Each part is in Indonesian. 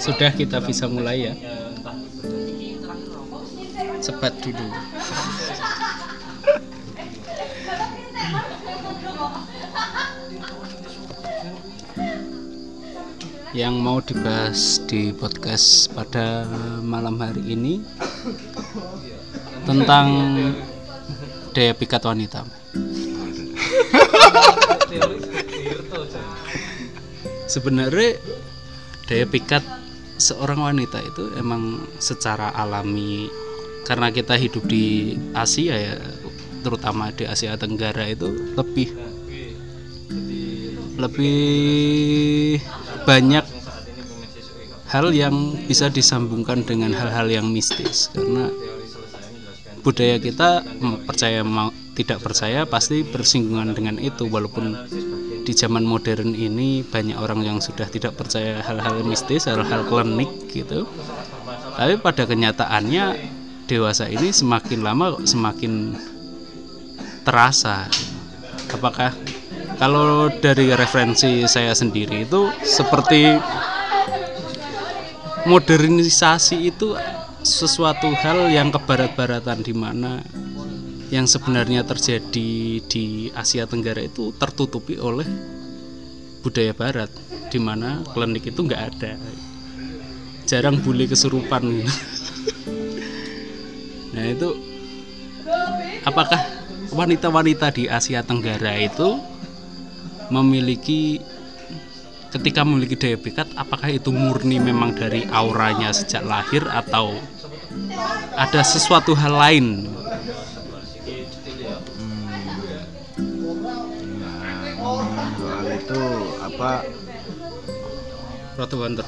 Sudah, kita bisa mulai ya. Cepat dulu. Yang mau dibahas di podcast pada malam hari ini tentang daya pikat wanita. Sebenarnya daya pikat seorang wanita itu emang secara alami, karena kita hidup di Asia ya, terutama di Asia Tenggara itu lebih banyak hal yang bisa disambungkan dengan hal-hal yang mistis, karena budaya kita percaya mau tidak percaya pasti bersinggungan dengan itu. Walaupun di zaman modern ini banyak orang yang sudah tidak percaya hal-hal mistis, hal-hal klinik gitu, tapi pada kenyataannya dewasa ini semakin lama semakin terasa. Apakah kalau dari referensi saya sendiri itu seperti modernisasi itu sesuatu hal yang kebarat-baratan, di mana yang sebenarnya terjadi di Asia Tenggara itu tertutupi oleh budaya barat, di mana klinik itu nggak ada, jarang bule kesurupan. Nah itu, apakah wanita-wanita di Asia Tenggara itu memiliki, ketika memiliki daya pikat, apakah itu murni memang dari auranya sejak lahir atau ada sesuatu hal lain? Soal itu apa? Ratu Hunter.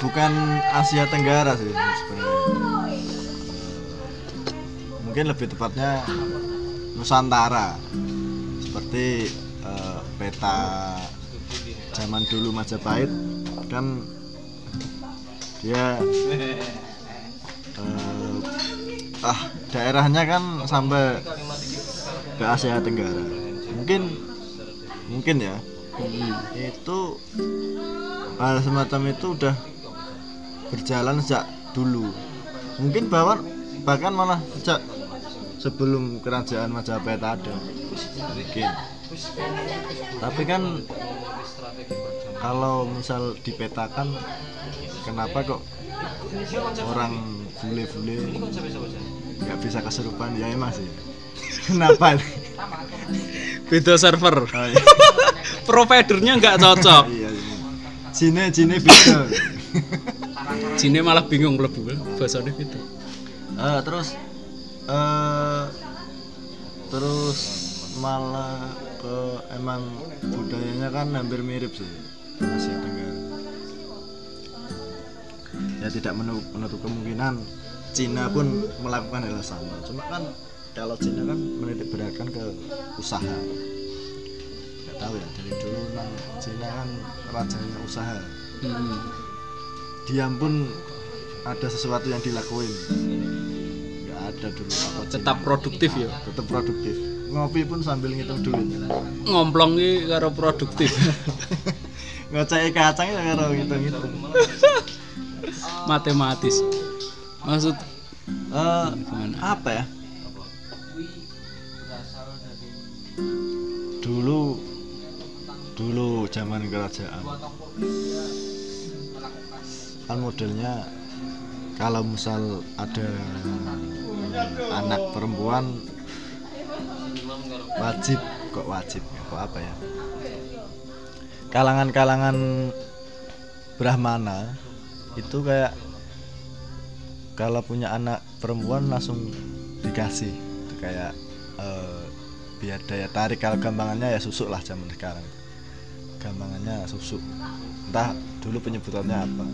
Bukan Asia Tenggara sih sebenarnya. Mungkin lebih tepatnya Nusantara. Seperti peta zaman dulu Majapahit kan dia daerahnya kan sampai ke Asia Tenggara. Mungkin ya. Itu hal semacam itu udah berjalan sejak dulu, mungkin bahkan malah sejak sebelum kerajaan Majapahit ada mungkin. Tapi kan kalau misal dipetakan, kenapa kok orang bule-bule nggak bisa kesurupan? Ya emang sih, kenapa nih? Beda server, providernya nggak cocok. Cine bisa. Cine malah bingung lebih bahasanya gitu. Terus malah emang budayanya kan hampir mirip sih Asia Tenggara. Ya tidak menutup kemungkinan Cina pun melakukan hal sama. Cuma kan kalau Cina kan menitik beratkan ke usaha. Tahu ya, dari dulu Cina kan rajanya usaha. Diam pun ada sesuatu yang dilakuin. Nggak ada dulu apa tetap Cina. Produktif ya, tetap produktif. Ngopi pun sambil ngitung duit. Ngomplong iki karo produktif. Ngoceki kacang ya karo ngitung-ngitung. Matematis. Maksud apa ya? Dulu zaman kerajaan kan modelnya kalau misal ada anak perempuan wajib kalangan Brahmana itu kayak kalau punya anak perempuan langsung dikasih kayak biar daya tarik. Kalau gampangannya ya susuk lah, zaman sekarang gampangannya susuk, entah dulu penyebutannya apa.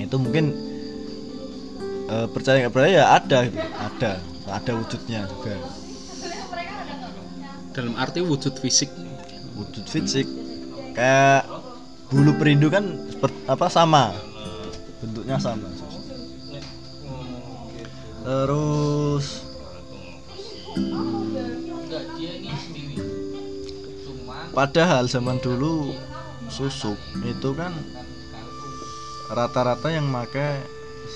Itu mungkin percaya nggak percaya ya ada wujudnya juga, dalam arti wujud fisik kayak bulu perindu kan sama bentuknya sama. Terus Padahal zaman dulu susuk itu kan rata-rata yang pakai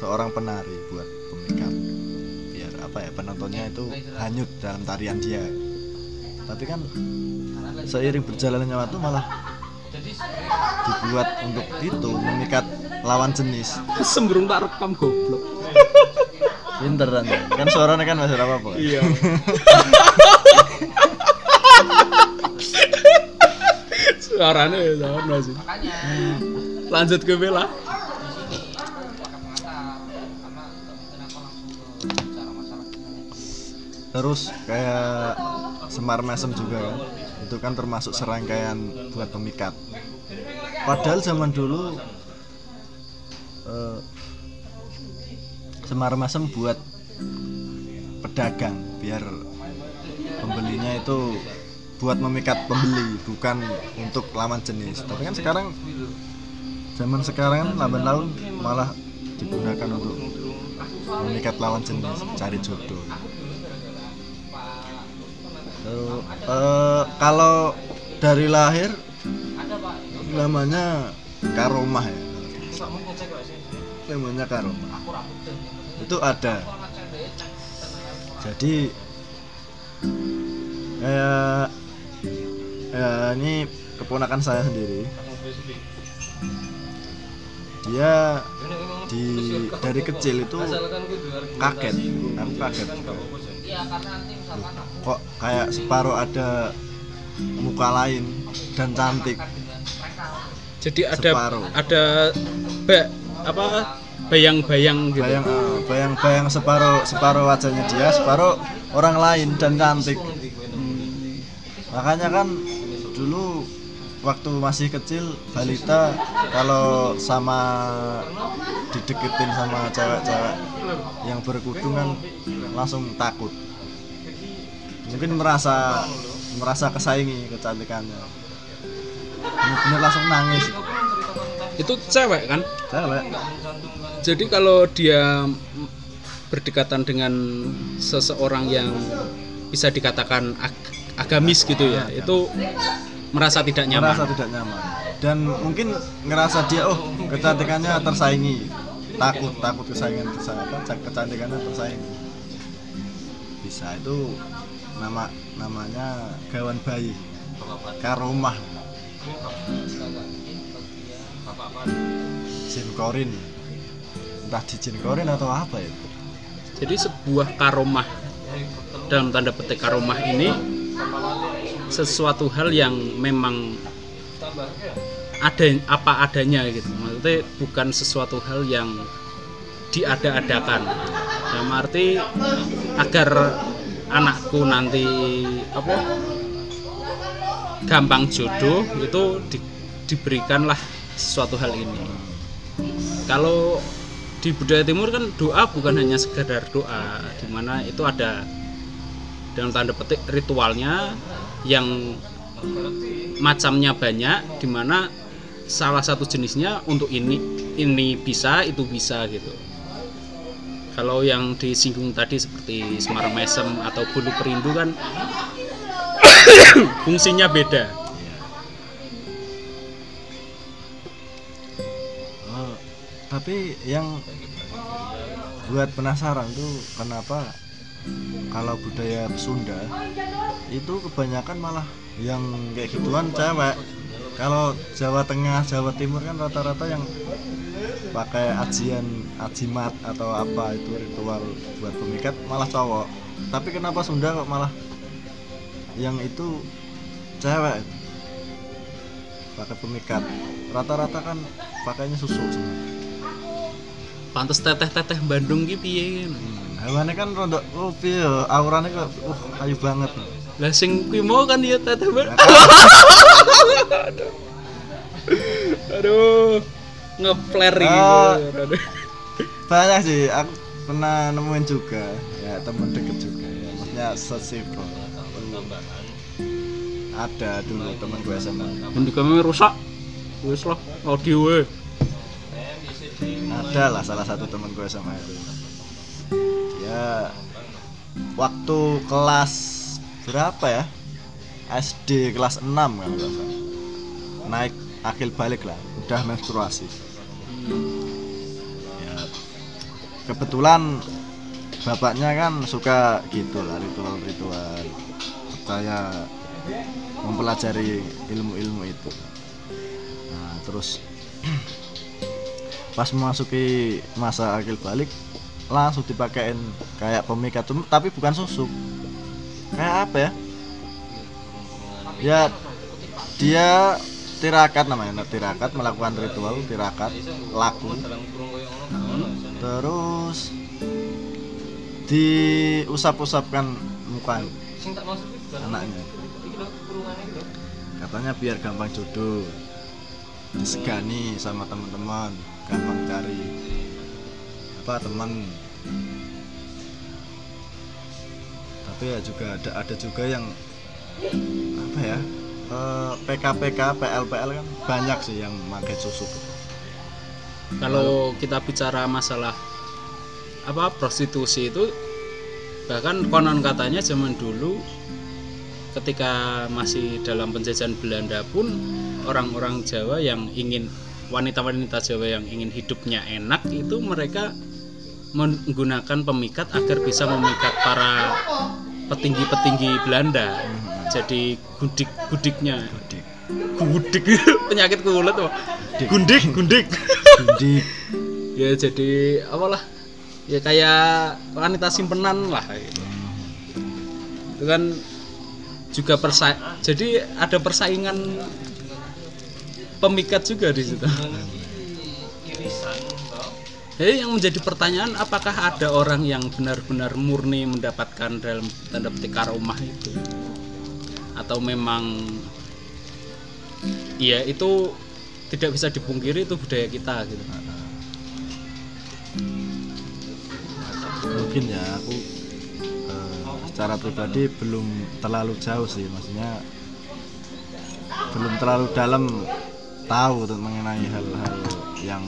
seorang penari buat pemikap, biar apa ya, penontonnya itu hanyut dalam tarian dia. Tapi kan seiring berjalannya waktu malah dibuat untuk itu memikat lawan jenis. Sembrung tak rekam goblok. Pinter kan suaranya kan masih apa-apa. Iya. Suaranya ya sama sih. Lanjut ke Bella. Terus kayak semar mesem juga kan. Itu kan termasuk serangkaian buat pemikat. Padahal zaman dulu semar mesem buat pedagang, biar pembelinya itu buat memikat pembeli, bukan untuk lawan jenis. Tapi kan sekarang, zaman sekarang laban laun malah digunakan untuk memikat lawan jenis, cari jodoh. Kalau dari lahir namanya karomah ya, namanya karomah itu ada. Jadi kayak ini keponakan saya sendiri, dia dari kecil itu kaget juga. Kok kayak separuh ada muka lain dan cantik. Jadi ada separuh, ada bayang-bayang gitu. Bayang-bayang separuh wajahnya dia, separuh orang lain dan cantik. Makanya kan dulu waktu masih kecil, balita, kalau sama dideketin sama cewek-cewek yang berkudung kan langsung takut. Mungkin merasa kesaingi kecantikannya, bener-bener langsung nangis. Itu cewek kan? Cewek. Jadi kalau dia berdekatan dengan seseorang yang bisa dikatakan agamis gitu ya, itu merasa tidak nyaman. Merasa tidak nyaman dan mungkin ngerasa dia kecantikannya tersaingi, takut kecantikannya tersaingi. Bisa itu namanya gawan bayi, karomah, jinkorin, entah dijinkorin atau apa itu. Jadi sebuah karomah, dalam tanda petik karomah ini sesuatu hal yang memang ada apa adanya gitu. Maksudnya bukan sesuatu hal yang diada-adakan. Dalam arti agar anakku nanti apa gampang jodoh itu diberikanlah sesuatu hal ini. Kalau di budaya timur kan doa bukan hanya sekedar doa, dimana itu ada dalam tanda petik ritualnya yang macamnya banyak, dimana salah satu jenisnya untuk ini bisa, itu bisa gitu. Kalau yang disinggung tadi seperti semar mesem atau bulu perindu kan fungsinya beda. Tapi yang buat penasaran tuh kenapa kalau budaya Sunda itu kebanyakan malah yang kayak gituan cewek. Kalau Jawa Tengah, Jawa Timur kan rata-rata yang pakai ajimat atau apa itu ritual buat pemikat malah cowok. Tapi kenapa Sunda kok malah yang itu cewek pakai pemikat? Rata-rata kan pakainya susu. Pantes teteh-teteh Bandung ki piye ngono. Hawane kan rondok piye, aurane kok ayu banget. Lah sing kuwi mau kan ya teteh. Aduh. Ngeflare gitu. Banyak sih, aku pernah nemuin juga ya, teman deket juga ya. Maksudnya sesimpel. Ada dulu teman gue SMA. Hendikane rusak. Wis lah, audio we. Adalah salah satu teman gue sama itu ya, waktu kelas berapa ya, SD kelas 6 kan, naik akil balik lah, udah menstruasi. Ya, kebetulan bapaknya kan suka gitu lah, ritual-ritual, saya mempelajari ilmu-ilmu itu. Nah, terus pas memasuki masa akil balik langsung dipakein kayak pemikat, tapi bukan susu, kayak apa ya? Ya dia tirakat namanya, tirakat, melakukan ritual tirakat, laku. Terus diusap-usapkan muka anaknya, katanya biar gampang jodoh, disegani sama teman-teman, gampang cari apa teman. Tapi ya juga ada juga yang apa ya, PKPK, PLPL kan banyak sih yang pakai susu. Kalau kita bicara masalah apa prostitusi itu, bahkan konon katanya zaman dulu ketika masih dalam penjajahan Belanda pun orang-orang Jawa yang ingin, wanita-wanita Jawa yang ingin hidupnya enak itu mereka menggunakan pemikat agar bisa memikat para petinggi-petinggi Belanda. Jadi gudik-gudiknya, gudik penyakit kulit apa? Gundik. Ya jadi apalah, ya kayak wanita simpenan lah. Gitu. Itu kan juga jadi ada persaingan pemikat juga di situ. Jadi yang menjadi pertanyaan, apakah ada orang yang benar-benar murni mendapatkan dalam tanda petik karomah itu, atau memang ya itu tidak bisa dipungkiri, itu budaya kita gitu. Mungkin ya aku secara pribadi belum terlalu jauh sih, maksudnya belum terlalu dalam tahu mengenai hal-hal yang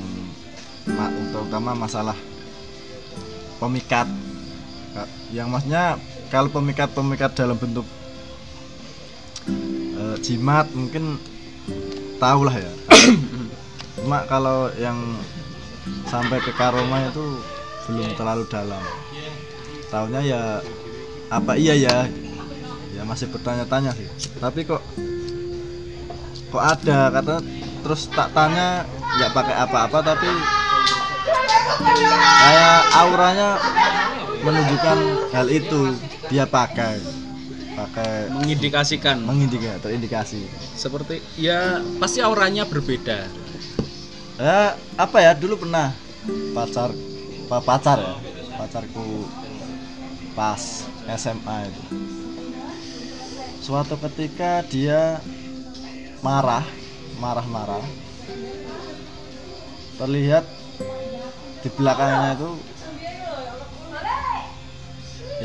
terutama masalah pemikat, yang maksudnya kalau pemikat-pemikat dalam bentuk jimat mungkin tahulah ya. Cuma kalau yang sampai ke karomah itu belum terlalu dalam. Tahunya ya apa iya ya, ya masih bertanya-tanya sih. Tapi kok ada kata, terus tak tanya, nggak pakai apa-apa, tapi kayak auranya menunjukkan hal itu dia pakai mengindikasikan, terindikasi seperti ya pasti auranya berbeda ya. Apa ya, dulu pernah pacarku pas SMA itu suatu ketika dia marah, terlihat di belakangnya itu,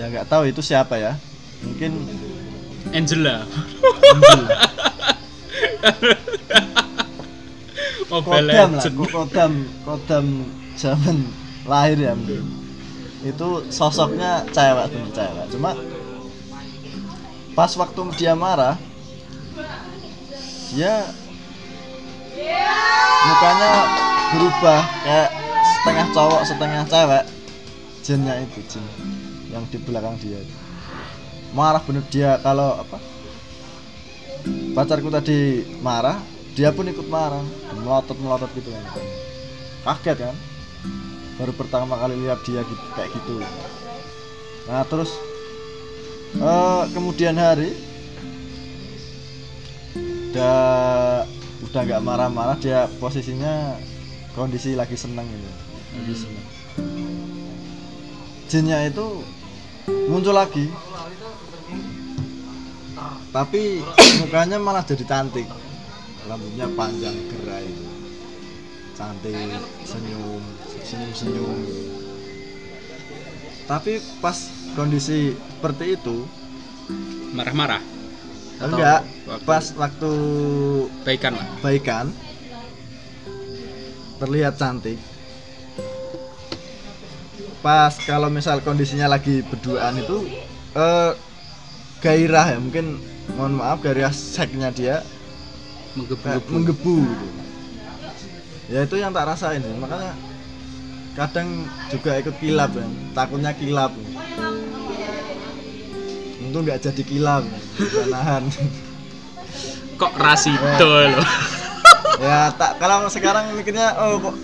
ya nggak tahu itu siapa ya, mungkin Angela. Kodam zaman lahir ya, itu sosoknya cewek, cuma pas waktu dia marah dia mukanya berubah kayak setengah cowok setengah cewek. Jinnya itu, jin yang di belakang dia itu marah bener. Dia kalau apa, pacarku tadi marah, dia pun ikut marah, melotot gitu kan. Kaget kan, baru pertama kali lihat dia gitu, kayak gitu. Nah terus kemudian hari udah nggak marah-marah, dia posisinya kondisi lagi seneng gitu, lagi seneng. Jinnya itu muncul lagi, tapi mukanya malah jadi cantik, rambutnya panjang gerai itu, cantik, senyum. Tapi pas kondisi seperti itu marah-marah, enggak, pas waktu baikan terlihat cantik. Pas kalau misal kondisinya lagi berduaan itu gairah ya, mungkin mohon maaf dari aseknya dia menggebu gitu. Ya itu yang tak rasain ya. Makanya kadang juga ikut kilap ya. Takutnya kilap ya. Untung nggak jadi kilap ya. Nahan kok Rasido loh ya. Tak, kalau sekarang mikirnya oh kok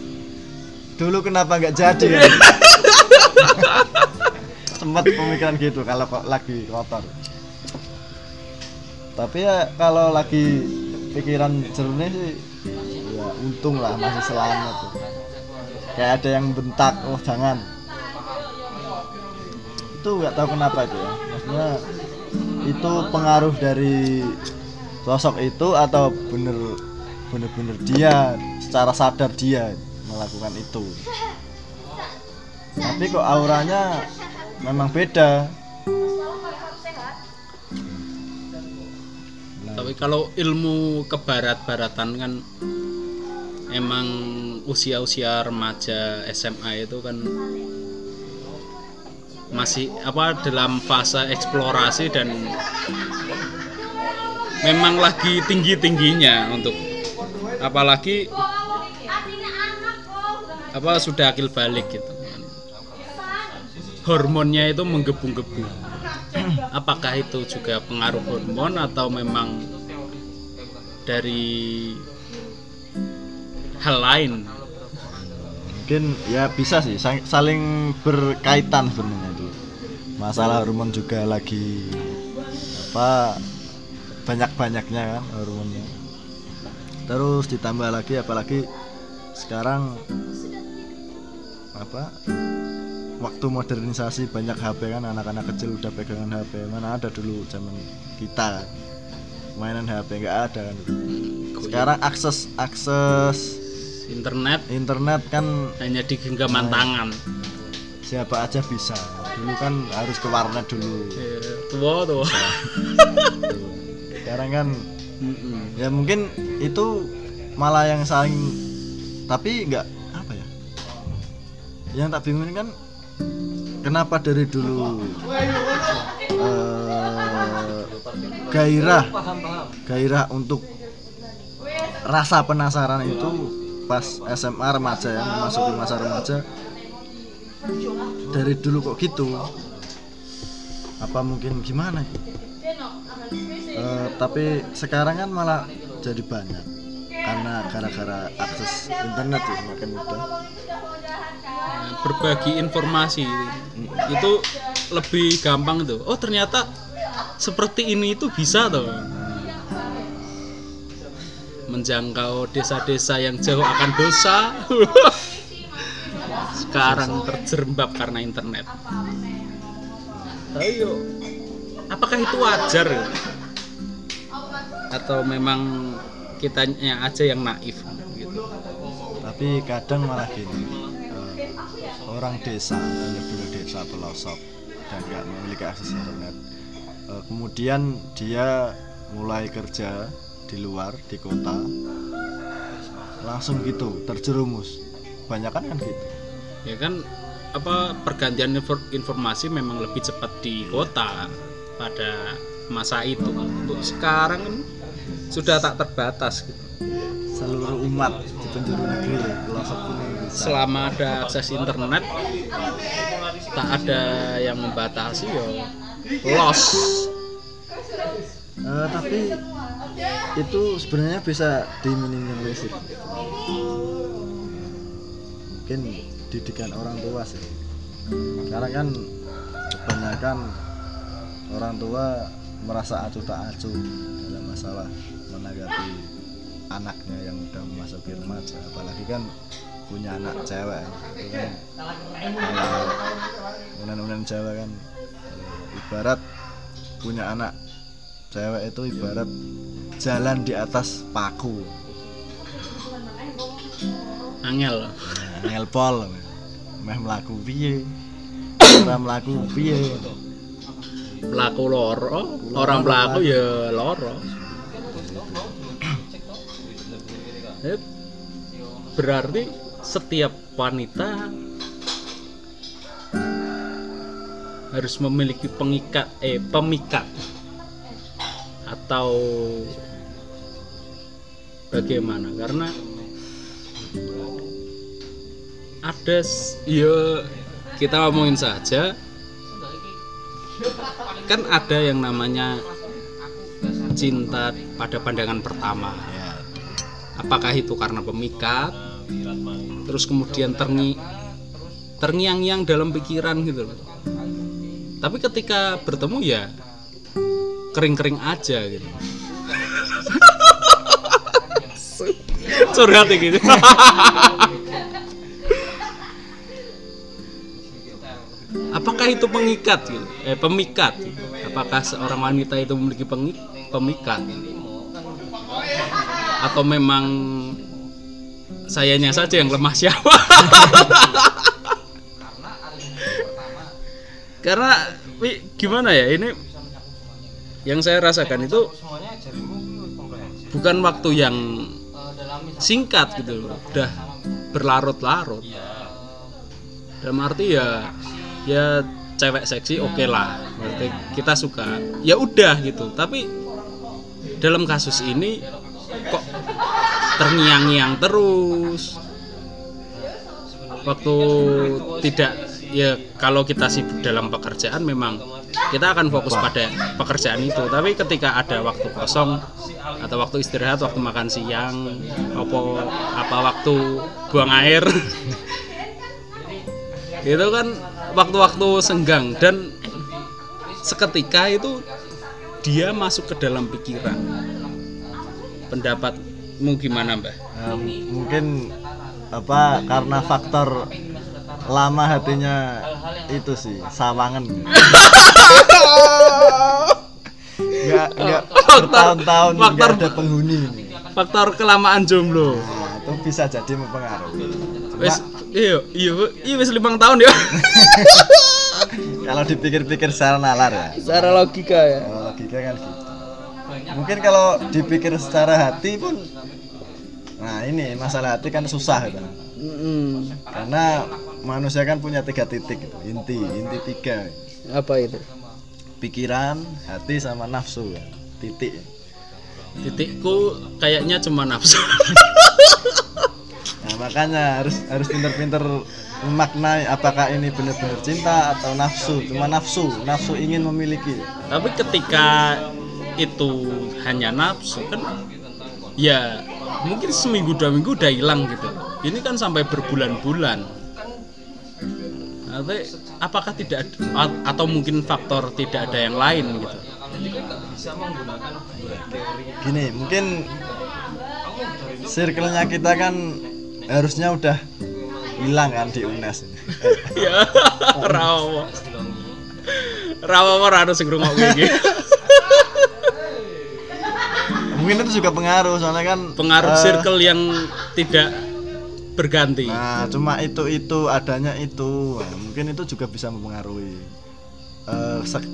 dulu kenapa nggak jadi ya? Sempat pemikiran gitu kalau kok lagi kotor. Tapi ya kalau lagi pikiran jernih sih ya untung lah masih selamat tuh. Kayak ada yang bentak, oh jangan. Itu nggak tahu kenapa itu ya. Maksudnya itu pengaruh dari sosok itu atau bener-bener dia secara sadar dia melakukan itu. Tapi kok auranya memang beda. Tapi kalau ilmu kebarat-baratan kan emang usia-usia remaja SMA itu kan masih apa dalam fase eksplorasi dan memang lagi tinggi-tingginya untuk apalagi apa sudah akil balik gitu. Hormonnya itu menggebu-gebu. Apakah itu juga pengaruh hormon atau memang dari hal lain? Mungkin ya bisa sih saling berkaitan sebenarnya itu. Masalah hormon juga lagi apa banyak-banyaknya kan hormonnya. Terus ditambah lagi apalagi sekarang apa waktu modernisasi banyak HP kan, anak-anak kecil udah pegangan HP. Mana ada dulu zaman kita mainan HP, nggak ada kan. Sekarang akses internet kan hanya di genggaman tangan. Siapa aja bisa. Dulu kan harus ke warnet dulu. Tua. Sekarang kan ya mungkin itu malah yang saling, tapi nggak apa ya. Yang tak bingungin kan kenapa dari dulu gairah untuk rasa penasaran itu pas SMA remaja ya, memasuki masa remaja dari dulu kok gitu? Apa mungkin gimana? Tapi sekarang kan malah jadi banyak karena gara-gara akses internet ya semakin mudah. Berbagi informasi itu lebih gampang tuh. Oh ternyata seperti ini itu bisa tuh. Menjangkau desa-desa yang jauh akan dosa. Sekarang terjerembab karena internet. Ayo, apakah itu wajar? Atau memang kitanya aja yang naif gitu? Tapi kadang malah gini. Orang desa, benar-benar desa pelosok dan nggak memiliki akses internet. Kemudian dia mulai kerja di luar, di kota, langsung gitu terjerumus. Banyakan kan gitu. Ya kan, apa pergantian informasi memang lebih cepat di kota pada masa itu. Untuk sekarang kan sudah tak terbatas. Gitu. Seluruh umat di penjuru negeri pelosok pun. Selama ada akses internet tak ada yang membatasi ya los. Tapi itu sebenarnya bisa diminimalisir. Mungkin didikan orang tua sih. Karena kan kebanyakan orang tua merasa acuh tak acuh dalam masalah menanggapi anaknya yang udah memasuki remaja, apalagi kan punya anak cewek gitu kan. Unen-unen Jawa kan ibarat punya anak cewek itu ibarat jalan di atas paku. Angel pol. Meh mlaku piye? Ora mlaku piye? Mlaku loro, ora mlaku ya loro. Berarti setiap wanita harus memiliki pemikat atau bagaimana? Karena ada, ya kita ngomongin saja, kan ada yang namanya cinta pada pandangan pertama. Apakah itu karena pemikat, terus kemudian terngiang-ngiang dalam pikiran gitu loh. Tapi ketika bertemu ya kering-kering aja gitu. Curhat gitu. Apakah itu pengikat gitu? Pemikat. Gitu. Apakah seorang wanita itu memiliki pemikat? Gitu? Atau memang sayanya saja yang lemah siapa? Karena gimana ya, ini yang saya rasakan itu bukan waktu yang singkat gitu, udah berlarut-larut. Dalam arti ya cewek seksi oke lah, berarti kita suka, ya udah gitu. Tapi dalam kasus ini kok terngiang-ngiang terus waktu tidak. Ya kalau kita sibuk dalam pekerjaan memang kita akan fokus pada pekerjaan itu. Tapi ketika ada waktu kosong atau waktu istirahat, waktu makan siang, apa waktu buang air, itu kan waktu-waktu senggang, dan seketika itu dia masuk ke dalam pikiran. Pendapatmu gimana, Mbah? Mungkin apa, karena faktor lama hatinya itu sih, sawangan. Enggak bertahun-tahun enggak ada penghuni. Faktor kelamaan jomblo. Nah, itu bisa jadi mempengaruhi. Wes iya wis 5 tahun ya. Kalau dipikir-pikir secara nalar ya. Secara logika ya. Logika kan gitu. Mungkin kalau dipikir secara hati pun, nah ini masalah hati kan susah gitu. Karena manusia kan punya 3 titik gitu. Inti 3. Apa itu? Pikiran, hati, sama nafsu ya. Titik. Titikku kayaknya cuma nafsu. Nah, makanya harus pintar-pintar memaknai apakah ini benar-benar cinta atau nafsu. Cuma nafsu ingin memiliki. Tapi ketika itu hanya nafsu kan ya mungkin seminggu 2 minggu udah hilang gitu. Ini kan sampai berbulan-bulan. Apakah tidak, atau mungkin faktor tidak ada yang lain gitu? Gini, mungkin circle-nya kita kan harusnya udah hilang kan di UNES. Ya, rawa harus segera ngomong gitu. Mungkin itu juga pengaruh, soalnya kan pengaruh circle yang tidak berganti. Nah, cuma itu adanya itu. Nah, mungkin itu juga bisa mempengaruhi.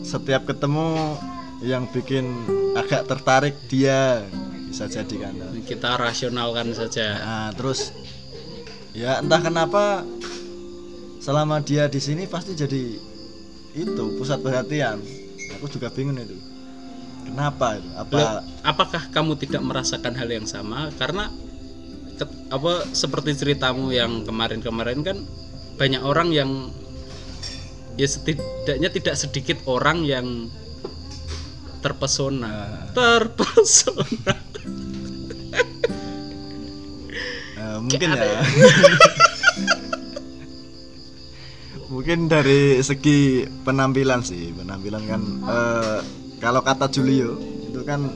Setiap ketemu yang bikin agak tertarik dia, bisa jadi kan. Kita rasionalkan saja. Nah, terus ya entah kenapa selama dia di sini pasti jadi itu pusat perhatian. Aku juga bingung itu. Kenapa itu? Apakah kamu tidak merasakan hal yang sama? Karena seperti ceritamu yang kemarin-kemarin kan banyak orang yang ya setidaknya tidak sedikit orang yang terpesona. Mungkin ya. Mungkin dari segi penampilan sih, penampilan kan. Kalau kata Julio itu kan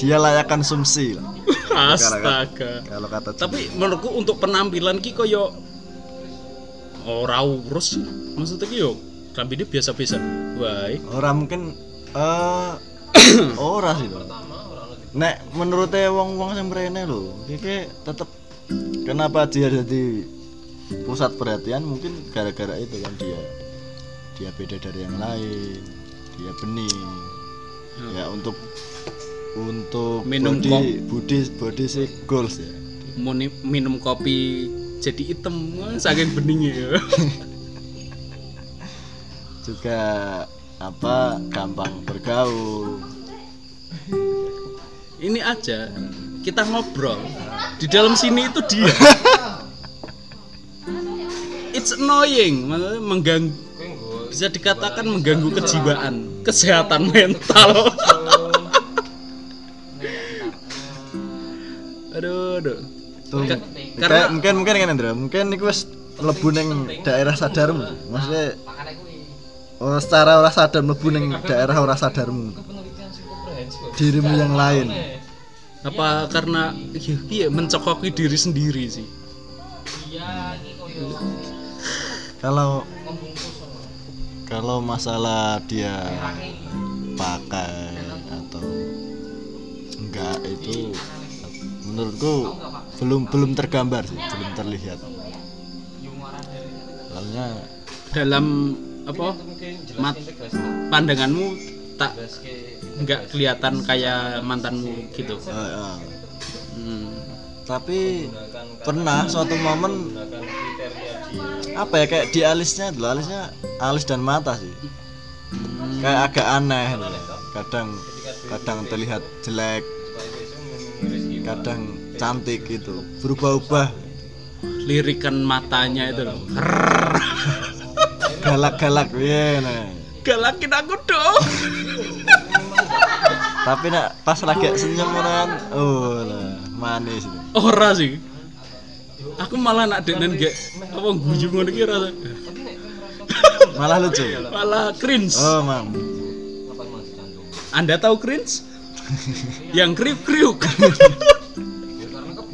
dia layak konsumsi. Astaga. Kalau kata Julio. Tapi menurutku untuk penampilan ki koyo ora urus. Maksudnya ki yo rambine biasa-biasa wae. Ora mungkin ora sih to. Nek menurute wong-wong sing mrene lho, iki tetep kenapa dia jadi pusat perhatian, mungkin gara-gara itu kan dia beda dari yang lain. Dia bening. Ya untuk minum body sih goals ya. Minum kopi jadi hitam saking beningnya ya. Juga gampang bergaul. ini aja kita ngobrol di dalam sini itu dia. It's annoying, mengganggu, bisa dikatakan mengganggu kejiwaan, kesehatan mental. Aduh, aduh. Tuh, karena mungkin kan Andra, mungkin iku wis mlebu ning daerah sadarmu. Maksudnya secara ora sadar mlebu ning daerah ora sadarmu. Dirimu yang lain. Apa karena iya mencokoki diri sendiri sih. Iya, kalau masalah dia pakai atau enggak itu menurutku belum tergambar sih, belum terlihat. Soalnya dalam apa pandanganmu tak enggak kelihatan kayak mantanmu gitu. Tapi pernah suatu momen apa ya kayak di alisnya, alis dan mata sih. Kayak agak aneh. Kadang terlihat jelek, kadang cantik gitu. Berubah-ubah. Lirikan matanya itu loh. Galak-galak ya. Galakin aku dong. Tapi nak pas lagi senyum kan, oh lah manis itu. Ora sih. Aku malah nak denen gak apa guyu ngono iki ora. Malah lucu. Malah cringe. Oh, Mam. Anda tahu cringe? Yang kriuk-kriuk.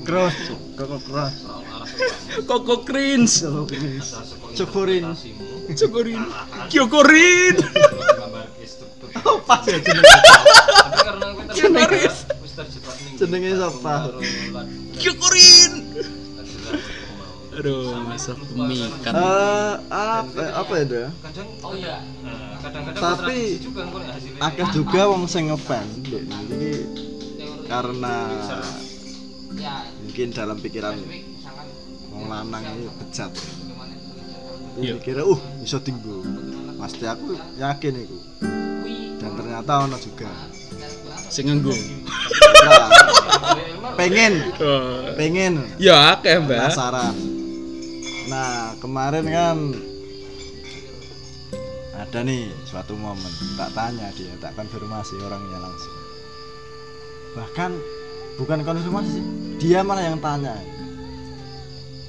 Cross, kokokras. Kokok cringe. Cukurin. Cukurin. Kyokurin. Oh, pas ya jenenge sapa? Syukurin. Aduh, masak mie kan. Apa itu ya? Tapi akeh juga wong sing ngefan iki karena mungkin dalam pikiran wong lanang iki bejat. Yo kira iso tinggu. Pasti aku yakin iku. Dan ternyata ono juga sing nganggo. Nah, pengen. Ya akeh, Mbak. Penasaran. Nah, kemarin kan ada nih suatu momen tak tanya dia, tak konfirmasi orangnya langsung. Bahkan bukan konfirmasi, dia malah yang tanya.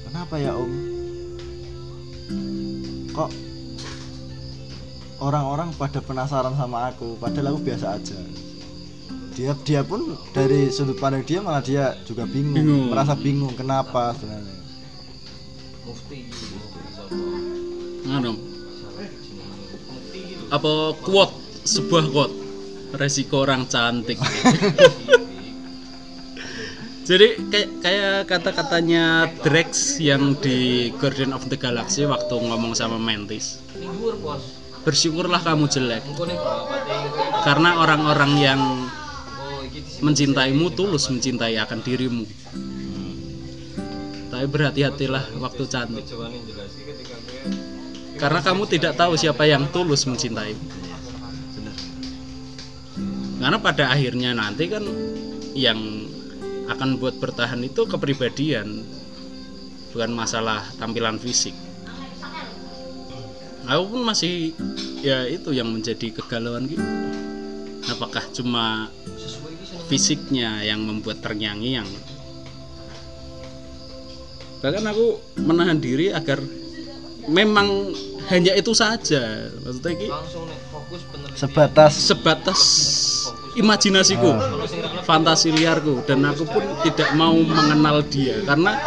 Kenapa ya, Om? Kok orang-orang pada penasaran sama aku, padahal aku biasa aja. Dia pun dari sudut pandang dia malah dia juga bingung. Merasa bingung kenapa sebenarnya. Nganu. Apa quote, sebuah quote. Resiko orang cantik. Jadi kayak kata-katanya Drax yang di Guardian of the Galaxy waktu ngomong sama Mantis. Bersyukurlah kamu jelek. Karena orang-orang yang mencintaimu tulus mencintai akan dirimu. Tapi berhati-hatilah waktu cantik. Karena kamu tidak tahu siapa yang tulus mencintaimu. Karena pada akhirnya nanti kan yang akan buat bertahan itu kepribadian, bukan masalah tampilan fisik. Aku pun masih ya itu yang menjadi kegalauan gitu. Apakah cuma fisiknya yang membuat terngiang-ngiang? Bahkan aku menahan diri agar memang hanya itu saja. Maksudnya ki sebatas imajinasiku, fantasi liarku, dan aku pun tidak mau mengenal dia karena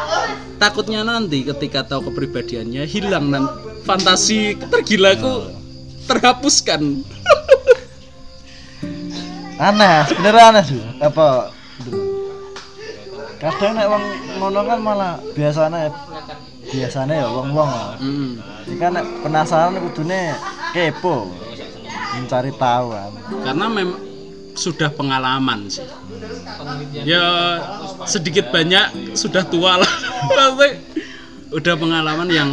takutnya nanti ketika tahu kepribadiannya hilang dan fantasi tergilaku terhapuskan. Aneh, beneran aneh sih. Apa? Kadang nek wong ngono kan malah biasane ya wong-wong. Iki kan nek penasaran kudune kepo, mencari tahu. Karena memang sudah pengalaman sih. Ya sedikit banyak sudah tua lah. Udah pengalaman yang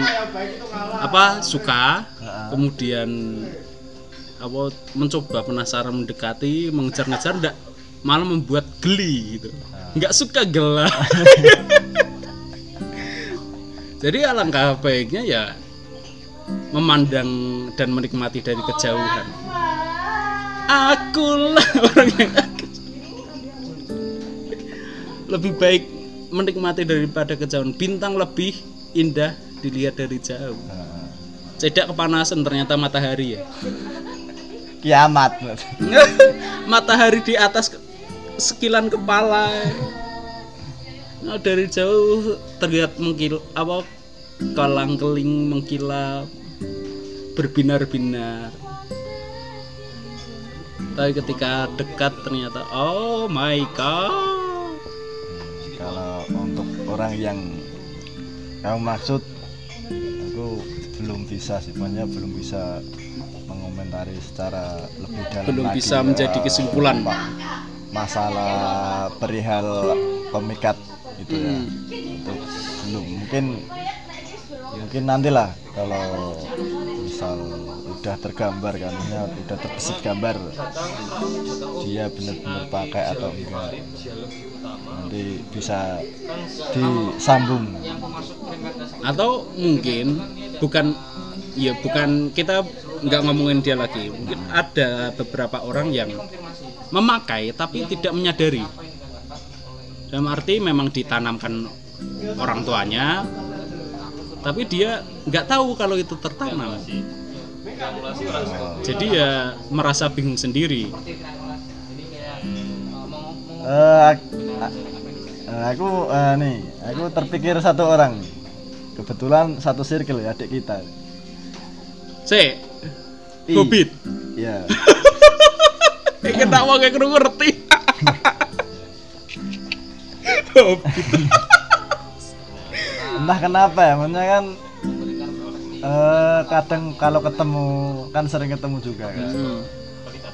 apa suka, kemudian mencoba penasaran mendekati, mengejar-ngejar, malah membuat geli gitu. Nggak suka gelap. Jadi alangkah baiknya ya memandang dan menikmati dari kejauhan. Akulah orang yang lebih baik menikmati daripada kejauhan. Bintang lebih indah dilihat dari jauh. Cedak kepanasan ternyata matahari ya. Kiamat. Matahari di atas sekilan kepala. Nah, dari jauh terlihat mengkilap, apa kalang-keling mengkilap, berbinar-binar. Tapi ketika dekat ternyata oh my god. Kalau untuk orang yang kamu maksud, aku belum bisa sih, sebenarnya belum bisa mengomentari secara lebih dalam. Belum lagi, bisa menjadi kesimpulan masalah perihal pemikat gitu ya. Untuk belum, mungkin nantilah kalau misal udah tergambar kan, udah terbesit gambar dia benar-benar pakai atau enggak, nanti bisa disambung. Atau mungkin bukan kita nggak ngomongin dia lagi, mungkin ada beberapa orang yang memakai tapi tidak menyadari, dalam arti memang ditanamkan orang tuanya tapi dia nggak tahu kalau itu tertanam, jadi ya merasa bingung sendiri. Aku terpikir satu orang, kebetulan satu circle ya, adik kita C Hobbit ya. Kita mau kayak kurang ngerti Hobbit. Entah kenapa ya, maksudnya kan kadang kalau ketemu kan sering ketemu juga kan.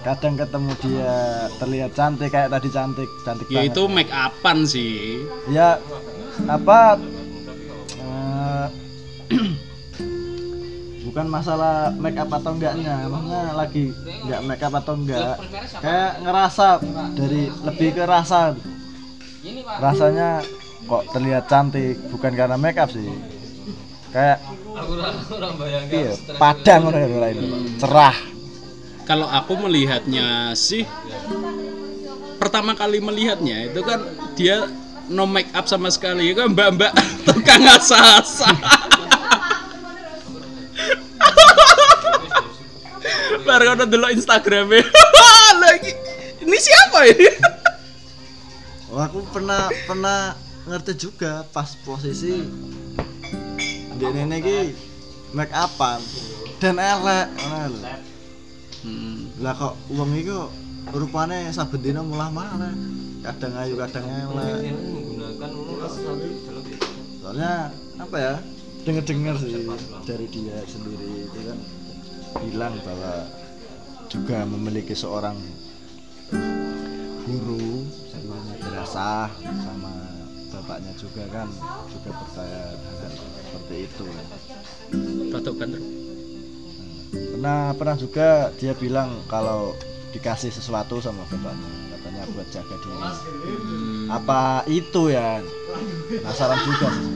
Kadang ketemu dia terlihat cantik, kayak tadi cantik ya banget. Itu make upan sih. Ya apa bukan masalah make up atau enggaknya, maksudnya lagi enggak make up atau enggak, kayak ngerasa dari lebih ke rasa, rasanya kok terlihat cantik bukan karena make up sih, kayak iya, padang orang itu cerah. Kalau aku melihatnya sih, pertama kali melihatnya itu kan dia no make up sama sekali, kan mbak-mbak tukang asa-asa. Baru udah dulu Instagramnya lagi. Ini siapa ini? Oh, aku pernah ngerti juga pas posisi dia nenek ini make upan dan elek. Lah kok uang itu rupanya saben dina mulah-malah. Kadang ayu kadang elek. Soalnya apa ya? Dengar-dengar sih dari dia sendiri itu kan bilang bahwa juga memiliki seorang guru, guru madrasah sama bapaknya juga kan juga percaya hal seperti itu. Pernah juga dia bilang kalau dikasih sesuatu sama bapaknya, katanya buat jaga diri. Apa itu ya? Penasaran juga sih.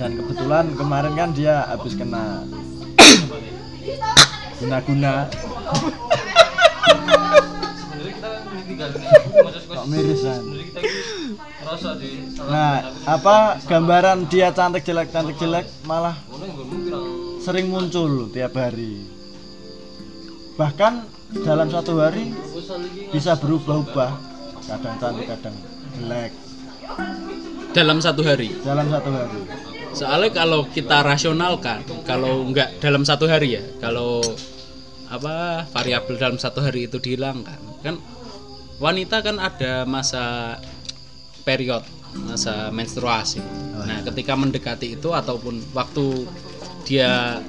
Dan kebetulan kemarin kan dia habis kena guna-guna. Nah, apa gambaran dia cantik jelek malah sering muncul tiap hari. Bahkan dalam satu hari bisa berubah-ubah, kadang cantik kadang jelek. Dalam satu hari. Soalnya kalau kita rasionalkan, kalau nggak dalam satu hari ya, kalau apa variabel dalam satu hari itu dihilangkan, kan wanita kan ada masa period, masa menstruasi. Nah, ketika mendekati itu ataupun waktu dia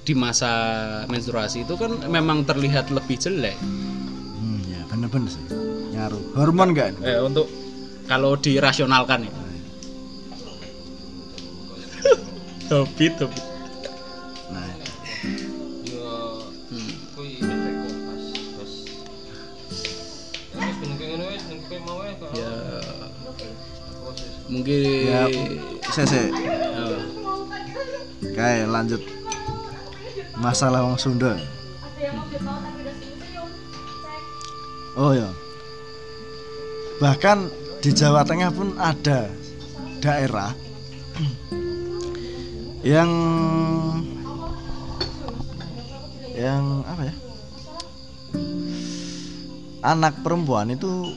di masa menstruasi itu kan memang terlihat lebih jelek. Ya bener-bener sih, nyaruh hormon kan. Untuk kalau dirasionalkan ya. Hobbit. Nah. mungkin ya, sese oh. Kayak lanjut masalah wong Sunda. Oh ya, bahkan di Jawa Tengah pun ada daerah yang apa ya, anak perempuan itu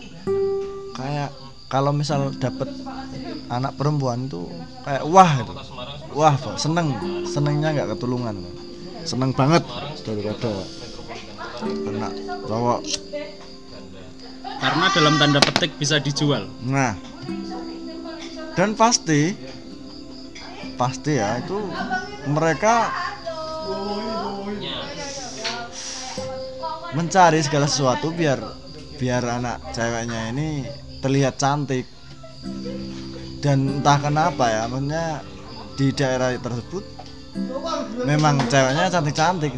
kayak kalau misal dapet anak perempuan itu kayak wah itu. Wah senengnya nggak ketulungan, seneng banget daripada anak cowok. Karena dalam tanda petik bisa dijual. Nah, dan pasti ya itu mereka mencari segala sesuatu biar anak ceweknya ini terlihat cantik. Dan entah kenapa ya, maksudnya di daerah tersebut memang ceweknya cantik-cantik.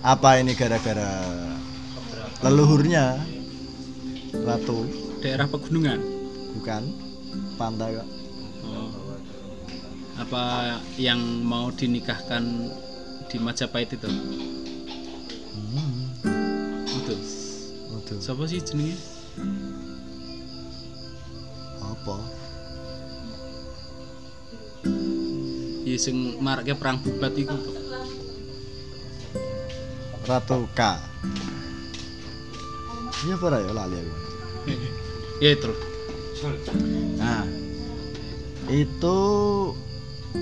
Apa ini gara-gara leluhurnya? Ratu daerah pegunungan, bukan pantai kok. Oh. Apa yang mau dinikahkan di Majapahit itu? Betul. Siapa sih jenenge? Apa? Ya sing marake Perang Bubat iku to. Ratu Uka. Jepara ya lali aku. Ya itu. Nah, itu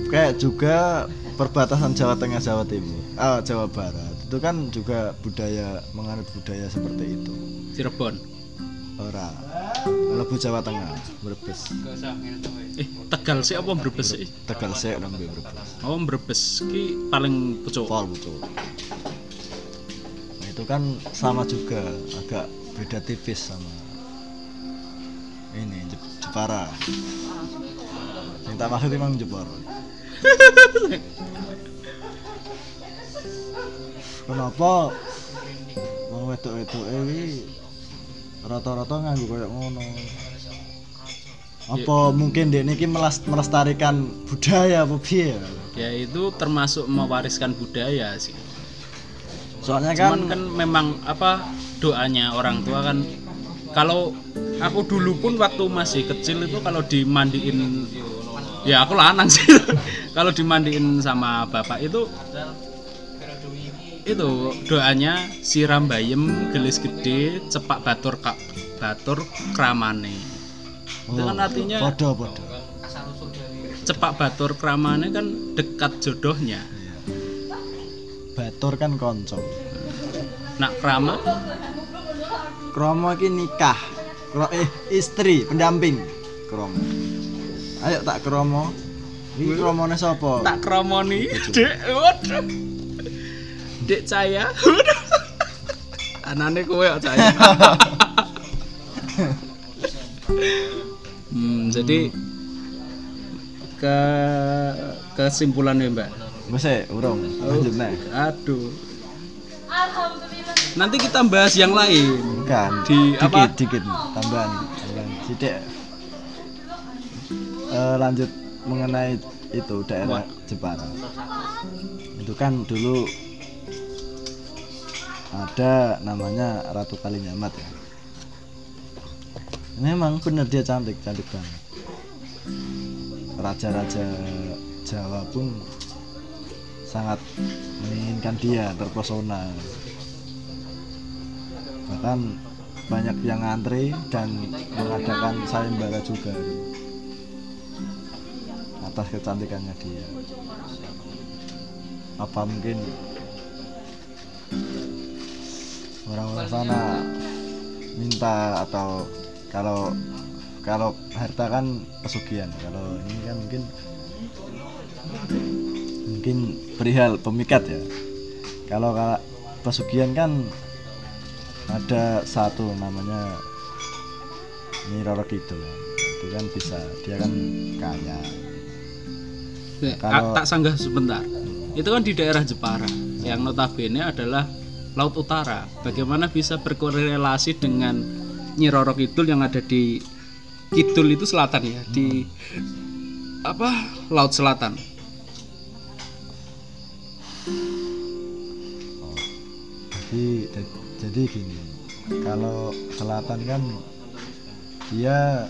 kayak juga perbatasan Jawa Tengah, Jawa Timur, Jawa Barat. Itu kan juga budaya, menganut budaya seperti itu. Cirebon. Ora. Lebu Jawa Tengah, Brebes. Tegal sih apa Brebes sih? Tegal sih nang Brebes. Oh, Brebes ki paling pucuk. Nah, itu kan sama juga, agak beda tipis sama ini Jepara. Yang tak maksud emang Jepara. Kenapa wong wedok-wedoke iki rata-rata nganggo koyo ngono? Apa mungkin dek niki melestarikan budaya apa piye? Ya itu termasuk mewariskan budaya sih. Soalnya kan memang apa doanya orang tua kan. Kalau aku dulu pun waktu masih kecil itu kalau dimandiin, ya aku lanang sih. Kalau dimandiin sama bapak itu doanya siram bayem gelis gede cepak batur kramane. Itu kan artinya bodoh. Cepak batur kramane kan dekat jodohnya. Batur kan konco. Nak krama? Kromo iki nikah. Istri pendamping. Kromo. Ayo tak kromo. Iki kromone sapa? Tak kromoni, Dek. Waduh. Dek saya. Anane kowe kok saya. Jadi kesimpulannya, Mbak. Masih urung. Lanjut naik. Aduh. Nanti kita bahas yang lain. Bukan. Di dikit tambahan sedikit. Lanjut mengenai itu daerah Jepara. Itu kan dulu ada namanya Ratu Kalinyamat ya. Memang benar dia cantik banget. Raja-raja Jawa pun sangat menginginkan dia, terpesona. Bahkan banyak yang ngantri dan mengadakan sayembara juga atas kecantikannya dia. Apa mungkin orang-orang sana minta, atau kalau harta kan pesugihan, kalau ini kan mungkin perihal pemikat ya. Kalau pesugihan kan ada satu namanya Nyiroro Kidul, itu kan bisa, dia kan kaya. Kalau tak sanggah sebentar, itu kan di daerah Jepara yang notabene adalah laut utara. Bagaimana bisa berkorelasi dengan Nyiroro Kidul yang ada di Kidul itu selatan ya, di apa, laut selatan. Oh, jadi gini, kalau selatan kan dia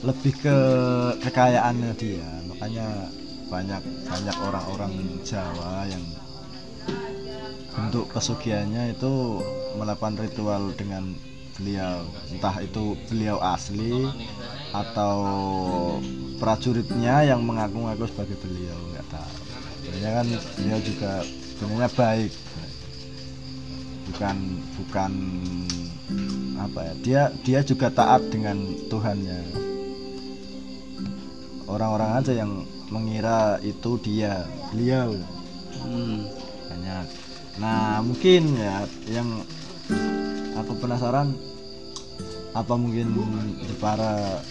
lebih ke kekayaannya dia, makanya banyak orang-orang Jawa yang bentuk pesugihannya itu melakukan ritual dengan beliau, entah itu beliau asli atau prajuritnya yang mengaku-ngaku sebagai beliau, nggak tahu. Sebenarnya kan beliau juga sebenarnya baik, bukan apa ya, dia juga taat dengan Tuhannya. Orang-orang aja yang mengira itu dia beliau. Banyak. Nah, mungkin ya yang aku penasaran, apa mungkin Jepara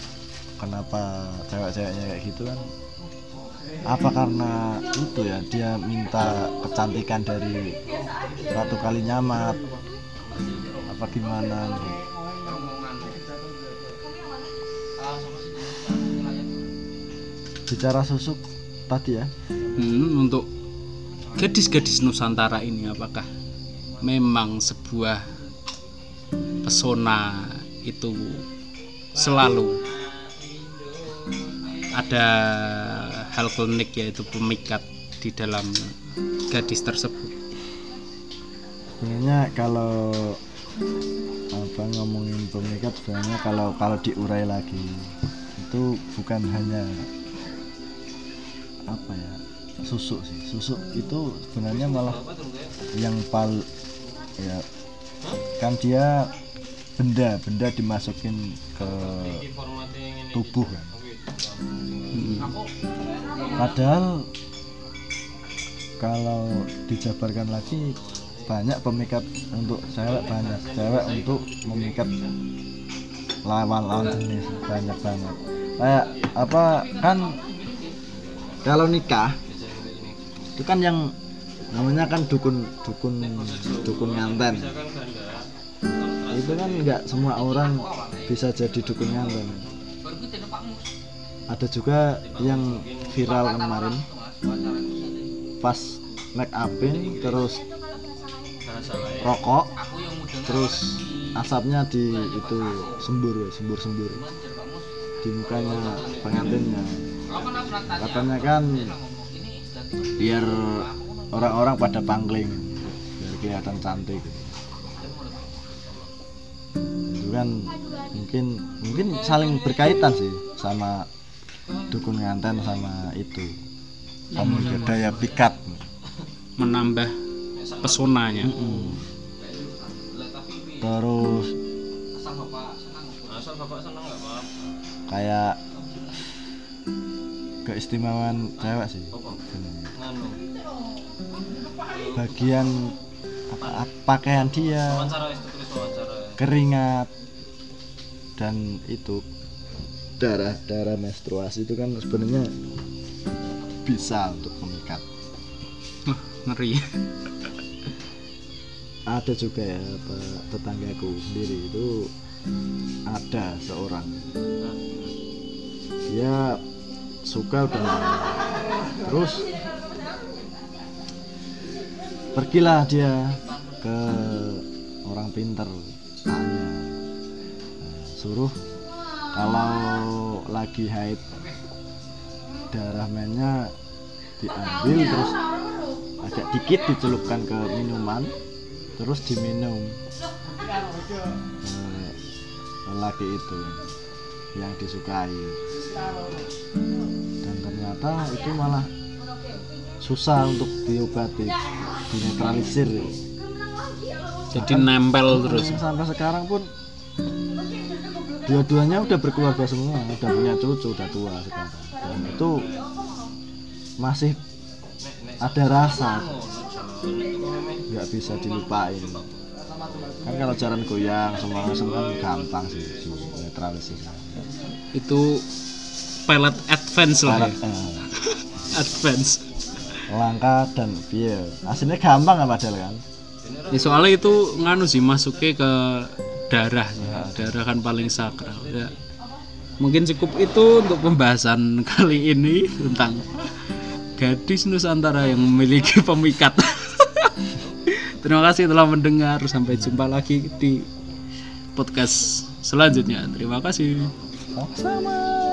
kenapa cewek-ceweknya kayak gitu kan, apa karena itu ya, dia minta kecantikan dari Ratu Kalinyamat apa gimana gitu. Bicara susuk tadi ya, untuk gadis-gadis Nusantara ini, apakah memang sebuah pesona itu selalu ada hal klinik, yaitu pemikat di dalam gadis tersebut? Sebenarnya kalau apa ngomongin pemikat, sebenarnya kalau diurai lagi itu bukan hanya apa ya, susuk sih. Susuk itu sebenarnya malah yang ya kan, dia benda dimasukin ke tubuh kan. Padahal kalau dijabarkan lagi, banyak pemikat untuk cewek, banyak cewek untuk memikat lawan jenis, banyak banget. Kayak apa kan, kalau nikah itu kan yang namanya kan dukun nganten. Itu kan nggak semua orang bisa jadi dukun nganten. Ada juga yang viral kemarin pas make upin terus rokok, terus asapnya di itu sembur di mukanya pengantinnya. Katanya kan biar orang-orang pada pangling, biar kelihatan cantik. Itu kan mungkin saling berkaitan sih, sama dukun nganten sama itu daya pikat, menambah pesonanya. Terus kayak keistimewaan cewek sih, bagian pakaian dia, keringat, dan itu darah menstruasi itu kan sebenarnya bisa untuk memikat. Ngeri. Ada juga ya, tetanggaku sendiri itu ada seorang, dia suka udah terus pergilah dia ke orang pinter, tanya, suruh kalau lagi haid darah mennya diambil, terus agak dikit dicelupkan ke minuman, terus diminum lelaki itu yang disukai. Dan ternyata itu malah susah untuk diobati, dinetralisir, jadi nempel terus. Sampai sekarang pun dua-duanya udah berkeluarga semua, udah punya cucu, udah tua sekarang, dan itu masih ada rasa, nggak bisa dilupain. Kan kalau jalan goyang semua gampang sih netralisir. Itu pilot advance lah. Advance. Langka dan biar aslinya gampang nggak padahal kan? Ya, soalnya itu nganu sih, masuknya ke darahnya. Darah kan paling sakral ya. Mungkin cukup itu untuk pembahasan kali ini tentang gadis Nusantara yang memiliki pemikat. Terima kasih telah mendengar. Sampai jumpa lagi di podcast selanjutnya. Terima kasih. Sama-sama.